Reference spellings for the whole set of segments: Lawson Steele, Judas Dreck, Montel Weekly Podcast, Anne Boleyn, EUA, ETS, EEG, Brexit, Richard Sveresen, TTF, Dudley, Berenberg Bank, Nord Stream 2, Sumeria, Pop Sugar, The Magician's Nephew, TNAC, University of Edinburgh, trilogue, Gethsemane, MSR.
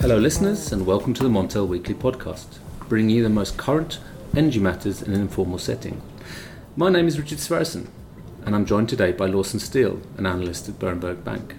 Hello listeners, and welcome to the Montel Weekly Podcast, bringing you the most current energy matters in an informal setting. My name is Richard Sveresen, and I'm joined today by Lawson Steele, an analyst at Berenberg Bank.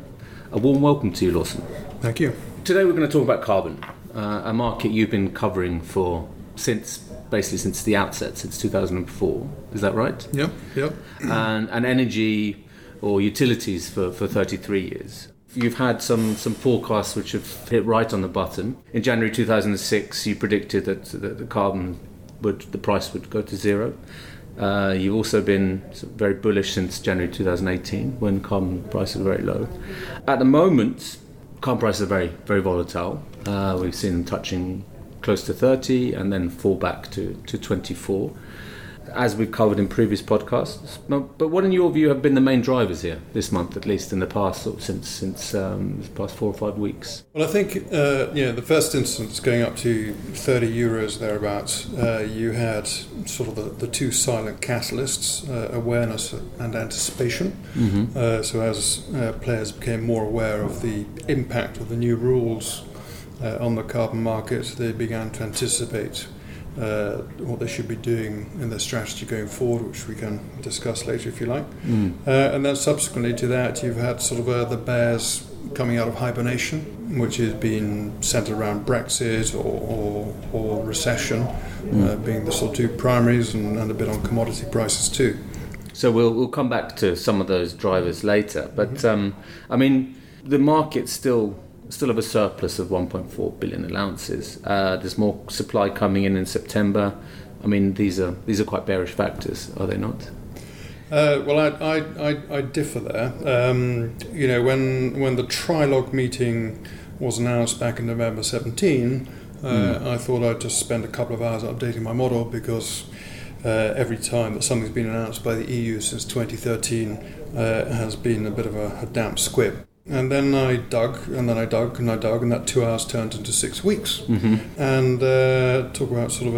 A warm welcome to you, Lawson. Thank you. Today we're going to talk about carbon, a market you've been covering for since the outset, since 2004. Is that right? Yep. And energy or utilities for 33 years. You've had some forecasts which have hit right on the button. In January 2006, you predicted that the price would go to zero. You've also been very bullish since January 2018, when carbon prices were very low. At the moment, carbon prices are very, very volatile. We've seen them touching close to 30 and then fall back to 24, as we've covered in previous podcasts. But what, in your view, have been the main drivers here this month, at least in the past, sort of since the past 4 or 5 weeks? Well, I think the first instance going up to 30 euros thereabouts, you had sort of the two silent catalysts, awareness and anticipation. Mm-hmm. So as players became more aware of the impact of the new rules on the carbon market, they began to anticipate what they should be doing in their strategy going forward, which we can discuss later if you like. And then subsequently to that, you've had sort of the bears coming out of hibernation, which has been centred around Brexit or recession, being the sort of two primaries, and a bit on commodity prices too. So we'll come back to some of those drivers later, but the market's still have a surplus of 1.4 billion allowances. There's more supply coming in September. I mean, these are quite bearish factors, are they not? Well, I differ there. When the trilogue meeting was announced back in November 17, I thought I'd just spend a couple of hours updating my model, because every time that something's been announced by the EU since 2013 has been a bit of a damp squib. And then I dug, and that 2 hours turned into 6 weeks. Mm-hmm. And talk about sort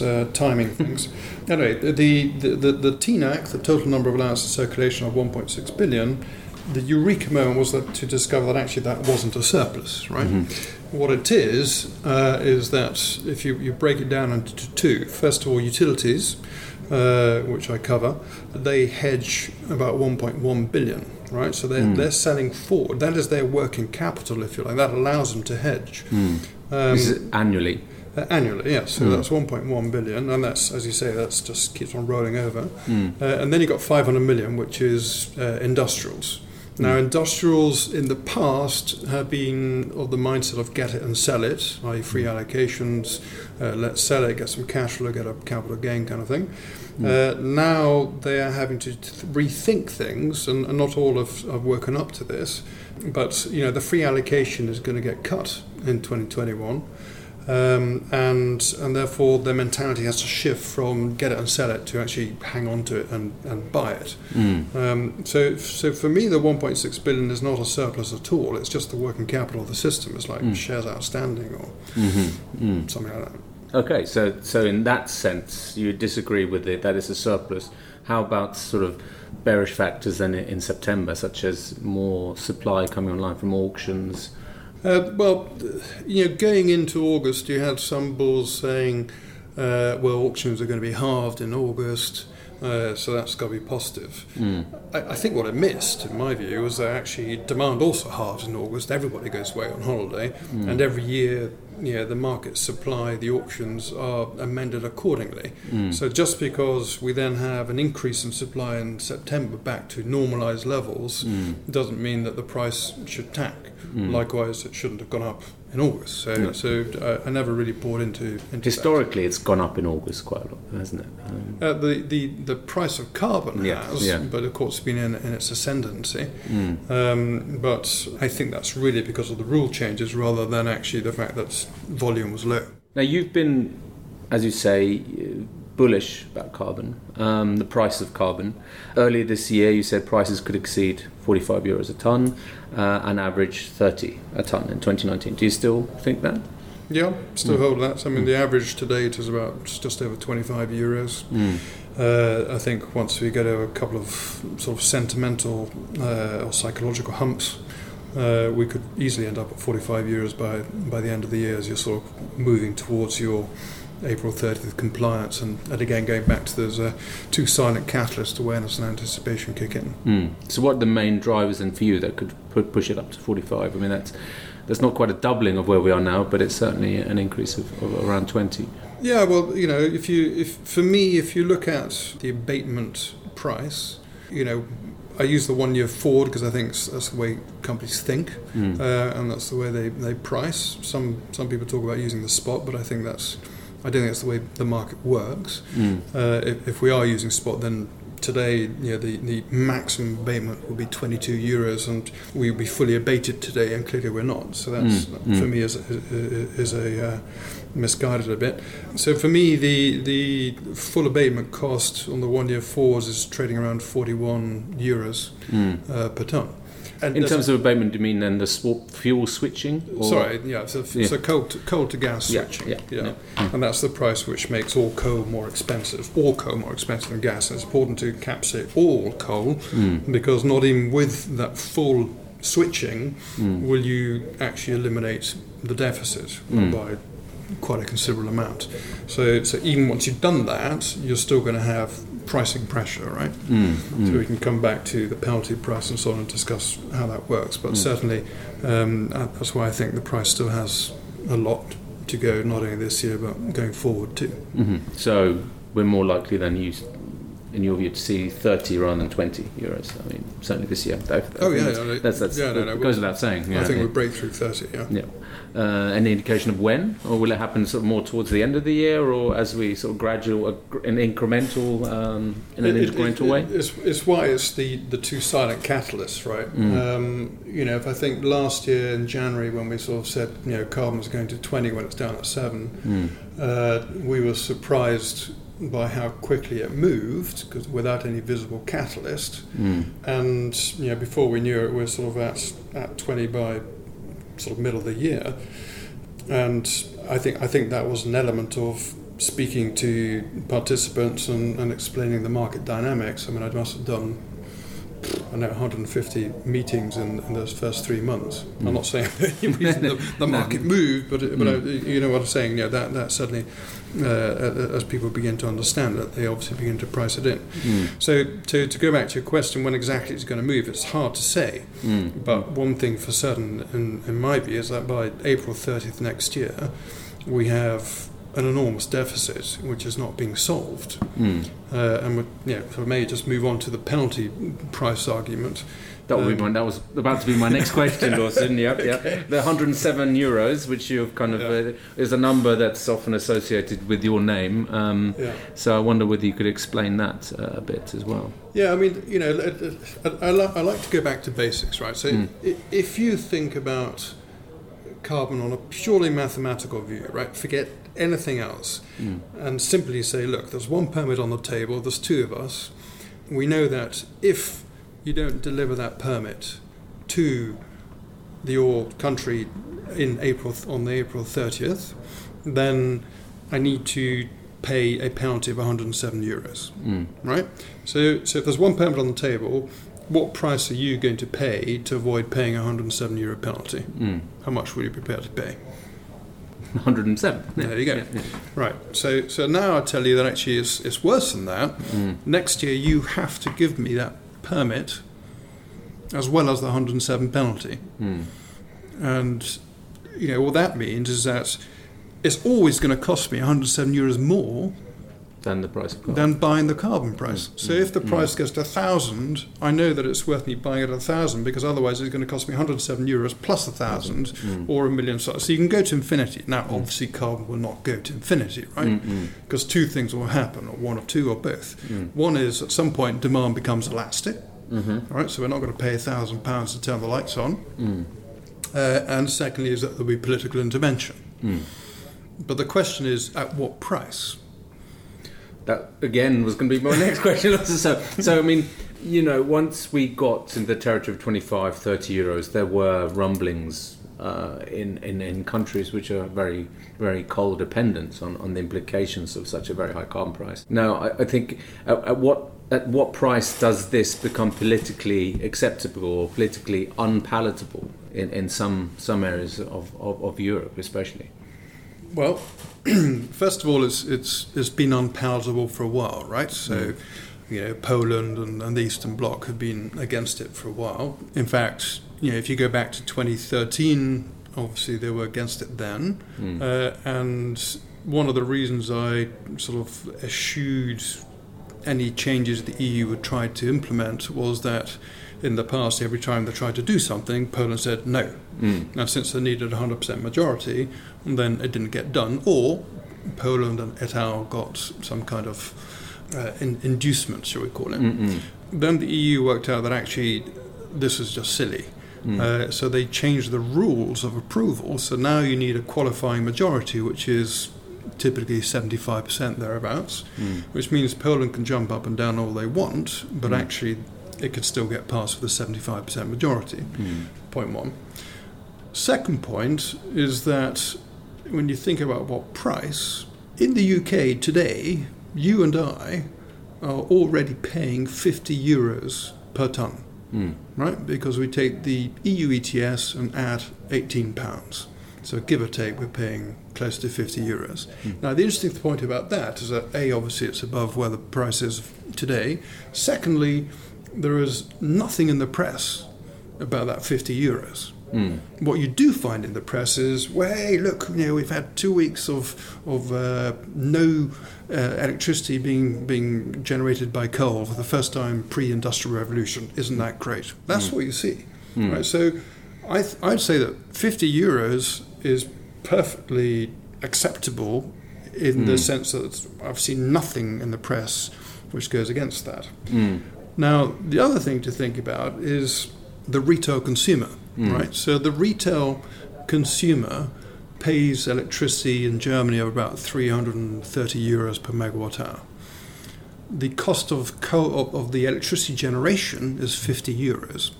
of timing things. Anyway, the TNAC, the total number of allowances in circulation of 1.6 billion, the eureka moment was to discover that actually that wasn't a surplus, right? Mm-hmm. What it is that if you break it down into two, first of all, utilities, which I cover, they hedge about 1.1 billion, right? So they're selling forward. That is their working capital, if you like. That allows them to hedge. This is annually? Annually, yes. So that's 1.1 billion, and that's, as you say, that's just keeps on rolling over. And then you've got 500 million, which is industrials. Now, industrials in the past have been of the mindset of get it and sell it, i.e. free allocations, let's sell it, get some cash flow, get a capital gain kind of thing. Now they are having to rethink things, and not all have woken up to this, but the free allocation is going to get cut in 2021. And therefore their mentality has to shift from get it and sell it to actually hang on to it and buy it. So for me, the 1.6 billion is not a surplus at all. It's just the working capital of the system. It's like shares outstanding or something like that. Okay, so in that sense, you disagree with it, that it's a surplus. How about sort of bearish factors then in September, such as more supply coming online from auctions? Going into August, you had some bulls saying, auctions are going to be halved in August, so that's got to be positive. I think what it missed, in my view, was that actually demand also halves in August. Everybody goes away on holiday, and every year, the market supply, the auctions are amended accordingly. So just because we then have an increase in supply in September back to normalised levels doesn't mean that the price should tack. Likewise, it shouldn't have gone up in August. So I never really poured into historically that. It's gone up in August quite a lot, hasn't it? The price of carbon has, but of course it's been in its ascendancy. But I think that's really because of the rule changes rather than actually the fact that volume was low. Now, you've been, as you say, bullish about carbon, the price of carbon. Earlier this year, you said prices could exceed 45 euros a tonne and average 30 a tonne in 2019. Do you still think that? Yeah, still hold that. I mean, the average to date is about just over 25 euros. I think once we get over a couple of sort of sentimental or psychological humps, we could easily end up at 45 euros by the end of the year, as you're sort of moving towards your April 30th compliance, and again going back to those two silent catalysts, awareness and anticipation, kick in. So what are the main drivers then for you that could push it up to 45? I mean, that's not quite a doubling of where we are now, but it's certainly an increase of around 20. Yeah, well, you know, if you look at the abatement price, you know, I use the 1 year forward because I think that's the way companies think, and that's the way they price. Some people talk about using the spot, but I don't think that's the way the market works. If we are using spot, then today, you know, the maximum abatement will be 22 euros, and we'll be fully abated today, and clearly we're not. So that's for me is a misguided a bit. So for me, the full abatement cost on the 1 year forwards is trading around 41 euros per ton. And in terms of abatement, do you mean then the fuel switching? Or? Sorry, yeah, so coal to gas switching. Yeah. And that's the price which makes all coal more expensive than gas. And it's important to capture all coal, because not even with that full switching will you actually eliminate the deficit by quite a considerable amount. So even once you've done that, you're still going to have pricing pressure, right? So we can come back to the penalty price and so on and discuss how that works, but certainly that's why I think the price still has a lot to go, not only this year but going forward too. So we're more likely than you, in your view, to see 30 rather than 20 euros. I mean, certainly this year. That goes without saying. Yeah, I think we'll break through 30. Yeah. Any indication of when, or will it happen sort of more towards the end of the year, or as we sort of gradual, an incremental, way? It's why it's the two silent catalysts, right? You know, if I think last year in January when we sort of said, you know, carbon was going to 20 when it's down at 7, we were surprised by how quickly it moved, because without any visible catalyst, and you know, before we knew it, we're sort of at 20 by sort of middle of the year, and I think that was an element of speaking to participants and explaining the market dynamics. I mean, I must have done, I know, 150 meetings in those first 3 months. I'm not saying the market moved, but you know what I'm saying. Yeah, that suddenly, as people begin to understand that, they obviously begin to price it in. So to go back to your question, when exactly it's going to move, it's hard to say. But one thing for certain, in my view, is that by April 30th next year, we have an enormous deficit which is not being solved. And yeah, if I may just move on to the penalty price argument. That was about to be my next question, Lawson. Yeah. The 107 euros, which you've kind of is a number that's often associated with your name. So I wonder whether you could explain that a bit as well. Yeah, I mean, you know, I like to go back to basics, right? So if you think about carbon on a purely mathematical view, right? Forget anything else, and simply say, look, there's one permit on the table, there's two of us. We know that if you don't deliver that permit to your country on the April 30th, then I need to pay a penalty of 107 euros, right? So if there's one permit on the table, what price are you going to pay to avoid paying a 107 euro penalty? How much will you be prepared to pay? 107. Yeah. There you go. Yeah. Right. So now I tell you that actually it's worse than that. Next year you have to give me that permit as well as the 107 penalty. And you know what that means is that it's always going to cost me 107 euros more than the price of carbon, than buying the carbon price. So if the price gets to 1,000, I know that it's worth me buying it at 1,000, because otherwise it's going to cost me 107 euros plus 1,000 or $1,000,000. So you can go to infinity. Now, obviously, carbon will not go to infinity, right? Because two things will happen, or one of two, or both. One is at some point demand becomes elastic. All right, so we're not going to pay £1,000 to turn the lights on. And secondly is that there'll be political intervention. But the question is, at what price? That again was going to be my next question. So I mean, you know, once we got into the territory of 25, 30 euros, there were rumblings in countries which are very, very coal dependent on the implications of such a very high carbon price. Now, I think at what price does this become politically acceptable or politically unpalatable? in some areas of Europe, especially? Well, first of all, it's been unpalatable for a while, right? So, Poland and the Eastern Bloc have been against it for a while. In fact, if you go back to 2013, obviously they were against it then. And one of the reasons I sort of eschewed any changes the EU would try to implement was that in the past, every time they tried to do something, Poland said no. And since they needed 100% majority, then it didn't get done. Or Poland and et al. Got some kind of inducement, shall we call it. Then the EU worked out that actually this is just silly. So they changed the rules of approval. So now you need a qualifying majority, which is typically 75% thereabouts, which means Poland can jump up and down all they want, but actually it could still get passed with a 75% majority, point one. Second point is that when you think about what price, in the UK today, you and I are already paying 50 euros per tonne, right? Because we take the EU ETS and add £18. So give or take, we're paying close to 50 euros. Now, the interesting point about that is that, A, obviously it's above where the price is today. Secondly, there is nothing in the press about that 50 euros. What you do find in the press is, well, hey, look, we've had 2 weeks of no electricity being generated by coal for the first time pre-industrial revolution. Isn't that great? That's what you see. Right? So I'd say that 50 euros is perfectly acceptable in the sense that I've seen nothing in the press which goes against that. Now, the other thing to think about is the retail consumer, right? So the retail consumer pays electricity in Germany of about 330 euros per megawatt hour. The cost of the electricity generation is 50 euros.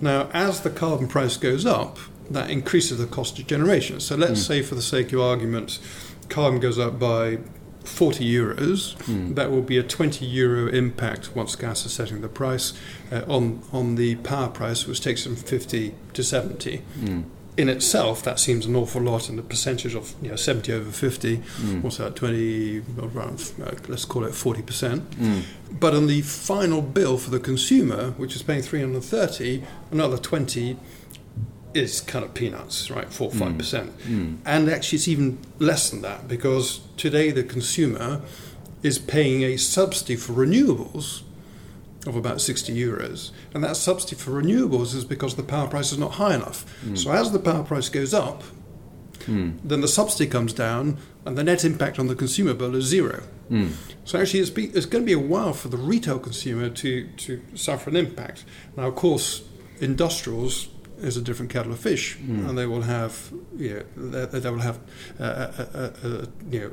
Now, as the carbon price goes up, that increases the cost of generation. So let's say, for the sake of argument, carbon goes up by 40 euros, that will be a 20 euro impact once gas is setting the price on the power price, which takes from 50 to 70. In itself, that seems an awful lot, and the percentage of 70 over 50, what's that, 20, around, let's call it 40%. But on the final bill for the consumer, which is paying 330, another 20 is kind of peanuts, right? 4-5%. And actually it's even less than that, because today the consumer is paying a subsidy for renewables of about 60 euros. And that subsidy for renewables is because the power price is not high enough. So as the power price goes up, then the subsidy comes down and the net impact on the consumer bill is zero. So actually it's going to be a while for the retail consumer to suffer an impact. Now, of course, industrials is a different kettle of fish, and they will have,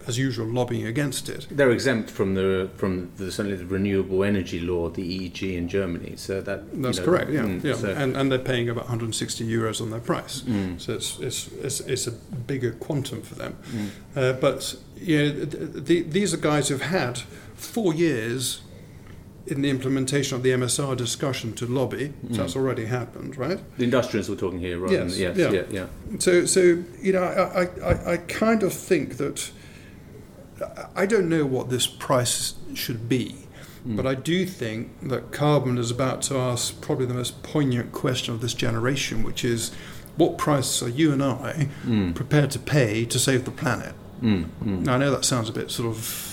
as usual, lobbying against it. They're exempt from the certainly the renewable energy law, the EEG in Germany. So that's correct. So. And they're paying about 160 euros on their price, so it's a bigger quantum for them. But these are guys who've had 4 years in the implementation of the MSR discussion to lobby, so that's already happened, right? The industrialists we're talking here, right? Yes. So I kind of think that I don't know what this price should be, but I do think that carbon is about to ask probably the most poignant question of this generation, which is, what price are you and I prepared to pay to save the planet? Now, I know that sounds a bit sort of,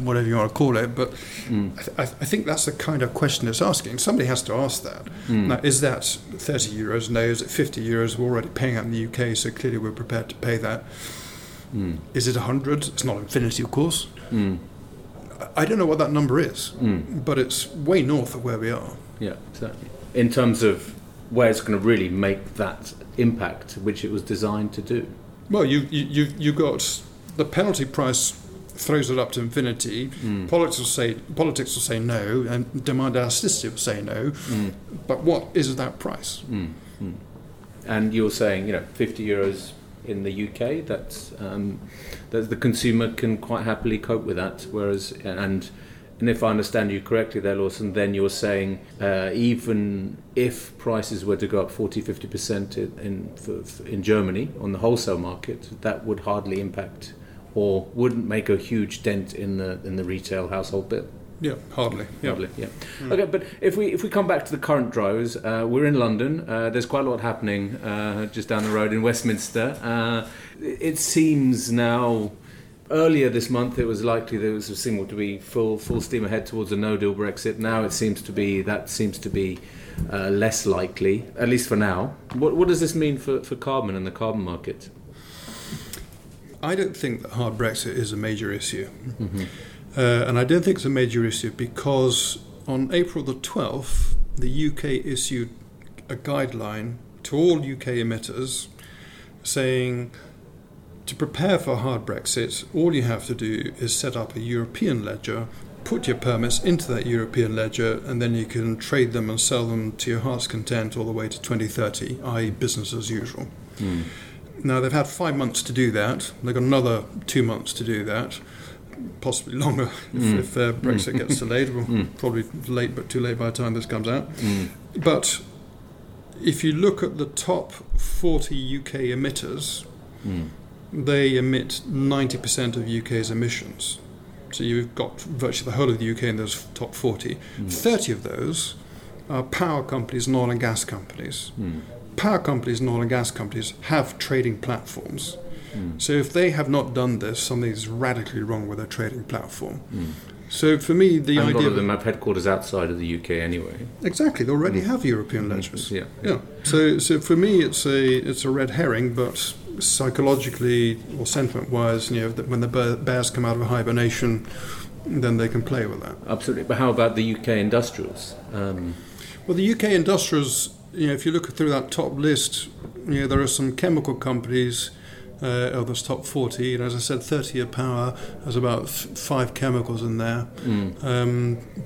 whatever you want to call it, but I think that's the kind of question it's asking. Somebody has to ask that. Now, is that 30 euros? No. Is it 50 euros? We're already paying out in the UK, so clearly we're prepared to pay that. Is it 100? It's not infinity, of course. I don't know what that number is, but it's way north of where we are. Yeah, exactly. In terms of where it's going to really make that impact, which it was designed to do. Well, you got the penalty price throws it up to infinity. Politics will say no, and demand elasticity will say no. But what is that price? And you're saying 50 euros in the UK. That's the consumer can quite happily cope with that. Whereas, and And if I understand you correctly there, Lawson, then you're saying even if prices were to go up 40-50% in Germany on the wholesale market, that would hardly impact or wouldn't make a huge dent in the retail household bill. Yeah, hardly. Mm. Okay, but if we come back to the current drivers, we're in London. There's quite a lot happening just down the road in Westminster. It seems now, earlier this month, it was likely there was a signal to be full steam ahead towards a no-deal Brexit. Now it seems to be less likely, at least for now. What does this mean for carbon and the carbon market? I don't think that hard Brexit is a major issue. Mm-hmm. And I don't think it's a major issue because on April the 12th, the UK issued a guideline to all UK emitters saying to prepare for hard Brexit, all you have to do is set up a European ledger, put your permits into that European ledger, and then you can trade them and sell them to your heart's content all the way to 2030, i.e. business as usual. Mm. Now, they've had 5 months to do that. They've got another 2 months to do that. Possibly longer if Brexit gets delayed. Well, probably late, but too late by the time this comes out. Mm. But if you look at the top 40 UK emitters, they emit 90% of UK's emissions. So you've got virtually the whole of the UK in those top 40. 30 of those are power companies and oil and gas companies. Mm. Power companies and oil and gas companies have trading platforms. Mm. So if they have not done this, something is radically wrong with their trading platform. Mm. So for me, a lot of them have headquarters outside of the UK anyway. Exactly, they already have European ledgers. Yeah. So for me, it's a red herring, but psychologically or sentiment-wise, you know, that when the bears come out of hibernation, then they can play with that. Absolutely. But how about the UK industrials? Well, the UK industrials, you know, if you look through that top list, you know, there are some chemical companies. Of those top 40, and as I said, 30 are power. There's about five chemicals in there,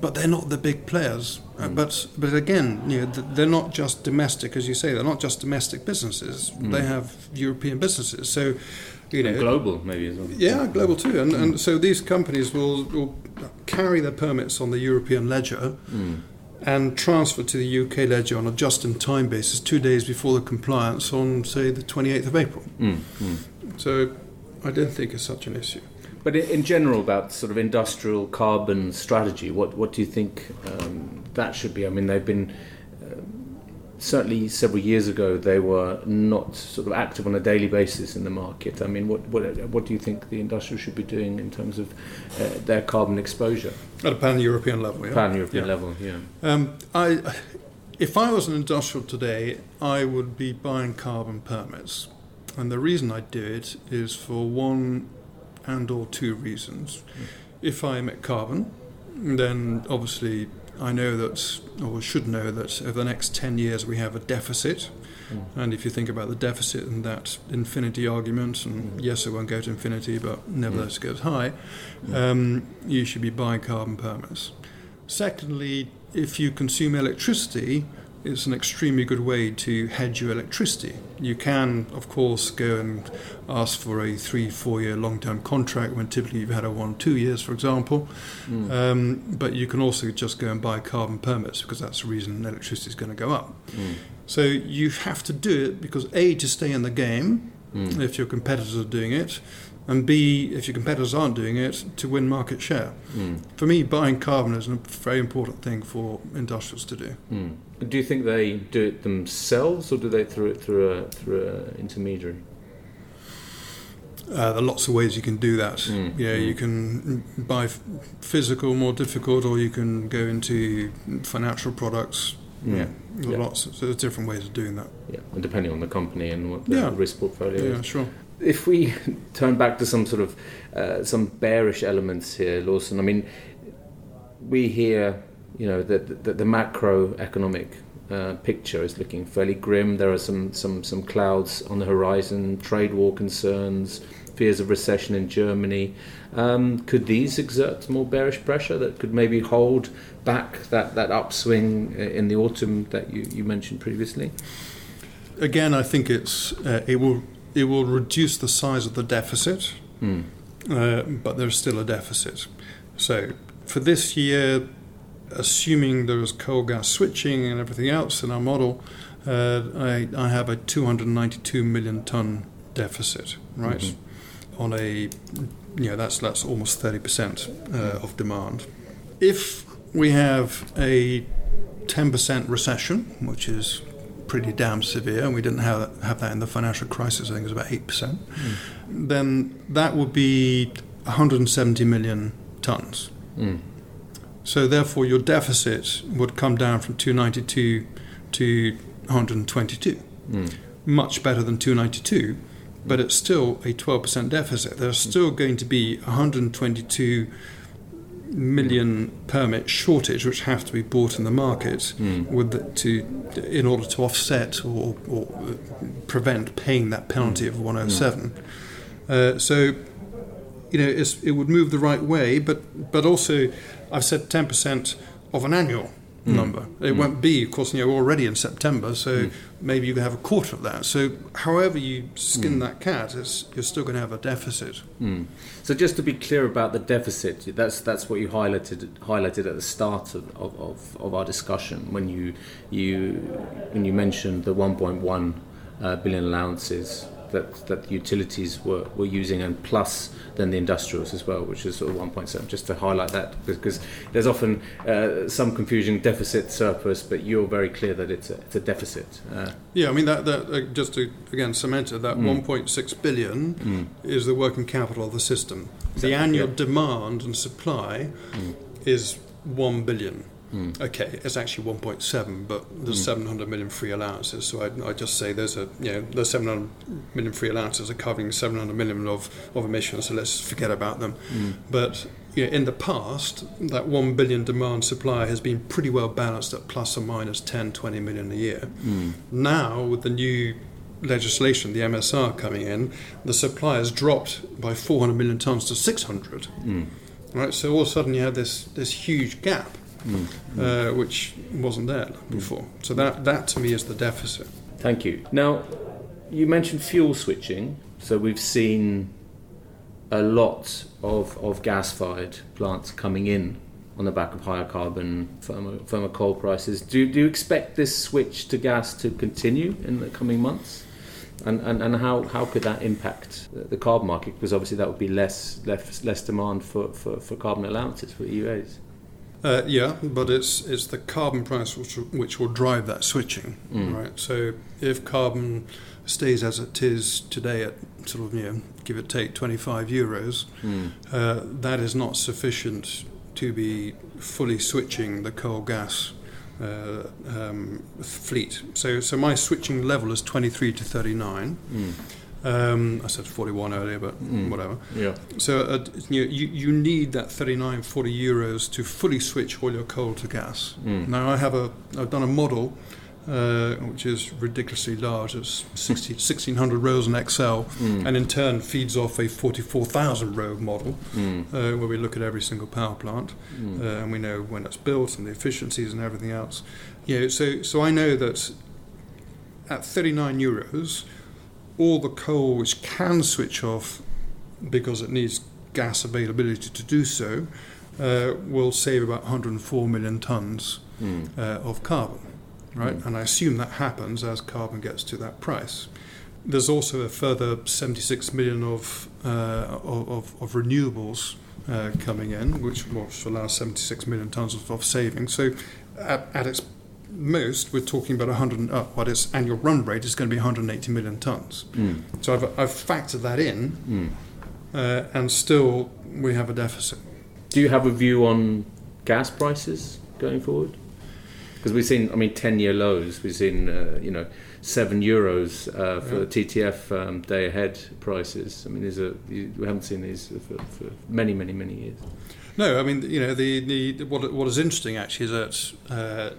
but they're not the big players. But again, you know, they're not just domestic, as you say. They're not just domestic businesses. They have European businesses. So, you know, and global maybe as well. Yeah, global too. And so these companies will carry their permits on the European ledger. And transfer to the UK ledger on a just-in-time basis 2 days before the compliance on, say, the 28th of April. So I don't think it's such an issue. But in general, about sort of industrial carbon strategy, what do you think that should be? I mean, they've been, certainly several years ago, they were not sort of active on a daily basis in the market. I mean, what do you think the industrial should be doing in terms of their carbon exposure? At a pan-European level, yeah. If I was an industrial today, I would be buying carbon permits. And the reason I do it is for one and or two reasons. If I emit carbon, then obviously I know that, or should know that, over the next 10 years we have a deficit. And if you think about the deficit and that infinity argument, and yes, it won't go to infinity, but nevertheless it goes high, you should be buying carbon permits. Secondly, if you consume electricity, it's an extremely good way to hedge your electricity. You can, of course, go and ask for a 3-4 year long-term contract when typically you've had a 1-2 years, for example. But you can also just go and buy carbon permits because that's the reason electricity is going to go up. So you have to do it because A, to stay in the game, if your competitors are doing it, and B, if your competitors aren't doing it, to win market share. For me, buying carbon is a very important thing for industrials to do. Do you think they do it themselves, or do they through an intermediary? There are lots of ways you can do that. You can buy physical, more difficult, or you can go into financial products. Lots of, so there's different ways of doing that. Yeah, and depending on the company and what the risk portfolio is. Yeah, sure. If we turn back to some sort of some bearish elements here, Lawson, I mean, we hear, you know, that the macroeconomic picture is looking fairly grim. There are some clouds on the horizon, trade war concerns, fears of recession in Germany. Could these exert more bearish pressure that could maybe hold back that upswing in the autumn that you mentioned previously? Again, I think it will reduce the size of the deficit, but there's still a deficit. So for this year, assuming there is coal gas switching and everything else in our model, I have a 292 million ton deficit, right? Mm-hmm. On a, you know, that's almost 30% of demand. If we have a 10% recession, which is pretty damn severe, and we didn't have that in the financial crisis, I think it was about 8%, then that would be 170 million tons. Mm. So therefore your deficit would come down from 292 to 122. Mm. Much better than 292, but it's still a 12% deficit. There's still going to be 122 million permit shortage, which have to be bought in the market with in order to offset or prevent paying that penalty of 107. So, you know, it would move the right way, but also I've said 10% of an annual number. It won't be, of course, you know, already in September, so maybe you could have a quarter of that. So however you skin that cat, you're still going to have a deficit. So just to be clear about the deficit, that's what you highlighted at the start of our discussion when you mentioned the 1.1 billion allowances that the utilities were using, and plus then the industrials as well, which is sort of 1.7, just to highlight that, because there's often some confusion, deficit, surplus, but you're very clear that it's a deficit. Yeah, I mean, that just to, again, cement it, that 1.6 billion is the working capital of the system. Exactly. The annual demand and supply is 1 billion. Okay, it's actually 1.7, but there's 700 million free allowances. So I just say there's 700 million free allowances are covering 700 million of emissions, so let's forget about them. But you know, in the past, that 1 billion demand supply has been pretty well balanced at plus or minus 10, 20 million a year. Now, with the new legislation, the MSR coming in, the supply has dropped by 400 million tonnes to 600. Right? So all of a sudden you have this huge gap. Which wasn't there before. So that to me is the deficit. Thank you. Now, you mentioned fuel switching. So we've seen a lot of gas-fired plants coming in on the back of higher carbon thermal coal prices. Do you expect this switch to gas to continue in the coming months? And how could that impact the carbon market? Because obviously that would be less demand for carbon allowances for EUAs. Yeah, but it's the carbon price which will drive that switching, right? So if carbon stays as it is today at sort of, you know, give or take 25 euros, that is not sufficient to be fully switching the coal gas fleet. So my switching level is 23 to 39. I said 41 earlier, but whatever. Yeah. So you need that 39, 40 euros to fully switch all your coal to gas. Now I've done a model which is ridiculously large. It's 1,600 rows in Excel, and in turn feeds off a 44,000 row model where we look at every single power plant and we know when it's built and the efficiencies and everything else. Yeah. So I know that at 39 euros. All the coal which can switch off because it needs gas availability to do so will save about 104 million tonnes of carbon, right? And I assume that happens as carbon gets to that price. There's also a further 76 million of renewables coming in, which will allow 76 million tonnes of savings. So at its most, we're talking about 100. What its annual run rate is going to be 180 million tons. So I've factored that in, and still we have a deficit. Do you have a view on gas prices going forward? Because we've seen, 10-year lows. We've seen, 7 euros for the TTF day-ahead prices. We haven't seen these for many, many, many years. No, what is interesting actually is that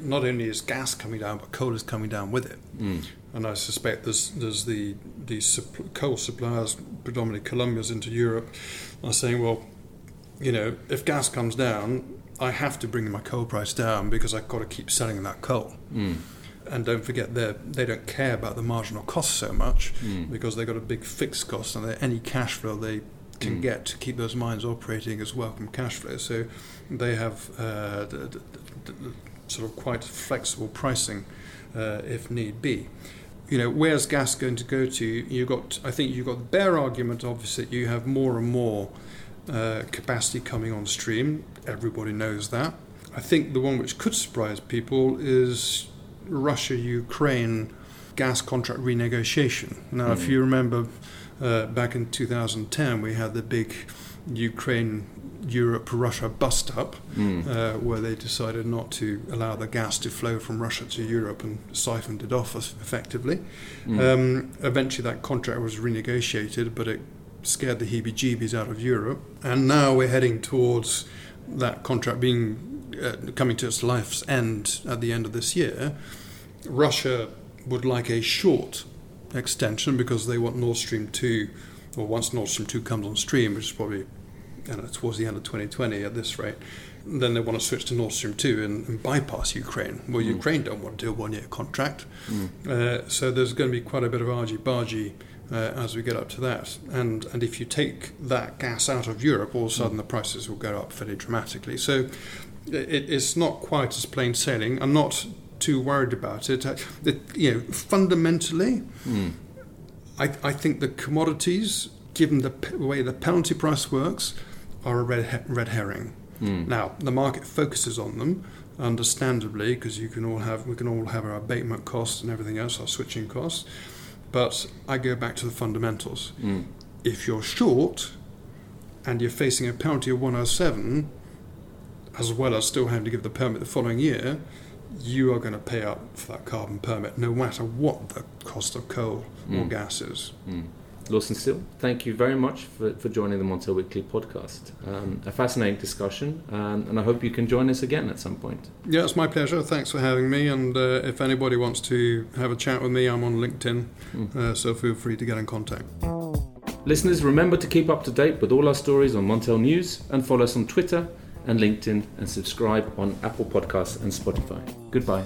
not only is gas coming down, but coal is coming down with it. And I suspect there's the coal suppliers, predominantly Colombians into Europe, are saying, well, you know, if gas comes down, I have to bring my coal price down because I've got to keep selling that coal. And don't forget, they don't care about the marginal cost so much because they've got a big fixed cost, and any cash flow they to get to keep those mines operating as welcome cash flow. So they have the sort of quite flexible pricing if need be. You know, where's gas going to go to? I think you've got the bear argument, obviously. You have more and more capacity coming on stream. Everybody knows that. I think the one which could surprise people is Russia-Ukraine gas contract renegotiation. Now, if you remember back in 2010, we had the big Ukraine-Europe-Russia bust-up where they decided not to allow the gas to flow from Russia to Europe and siphoned it off effectively. Eventually that contract was renegotiated, but it scared the heebie-jeebies out of Europe. And now we're heading towards that contract being coming to its life's end at the end of this year. Russia would like a short extension because they want Nord Stream 2, or once Nord Stream 2 comes on stream, which is probably towards the end of 2020 at this rate, then they want to switch to Nord Stream 2 and bypass Ukraine. Well, Ukraine don't want to do a one-year contract. So there's going to be quite a bit of argy-bargy as we get up to that. And if you take that gas out of Europe, all of a sudden the prices will go up fairly dramatically. So it's not quite as plain sailing. I'm not too worried about it. Fundamentally, I think the commodities, given the way the penalty price works, are a red herring. Now, the market focuses on them, understandably, because we can all have our abatement costs and everything else, our switching costs. But I go back to the fundamentals. If you're short and you're facing a penalty of 107, as well as still having to give the permit the following year, you are going to pay up for that carbon permit, no matter what the cost of coal or gas is. Lawson Steele, thank you very much for joining the Montel Weekly Podcast. A fascinating discussion, and I hope you can join us again at some point. Yeah, it's my pleasure. Thanks for having me, and if anybody wants to have a chat with me, I'm on LinkedIn, so feel free to get in contact. Listeners, remember to keep up to date with all our stories on Montel News and follow us on Twitter and LinkedIn, and subscribe on Apple Podcasts and Spotify. Goodbye.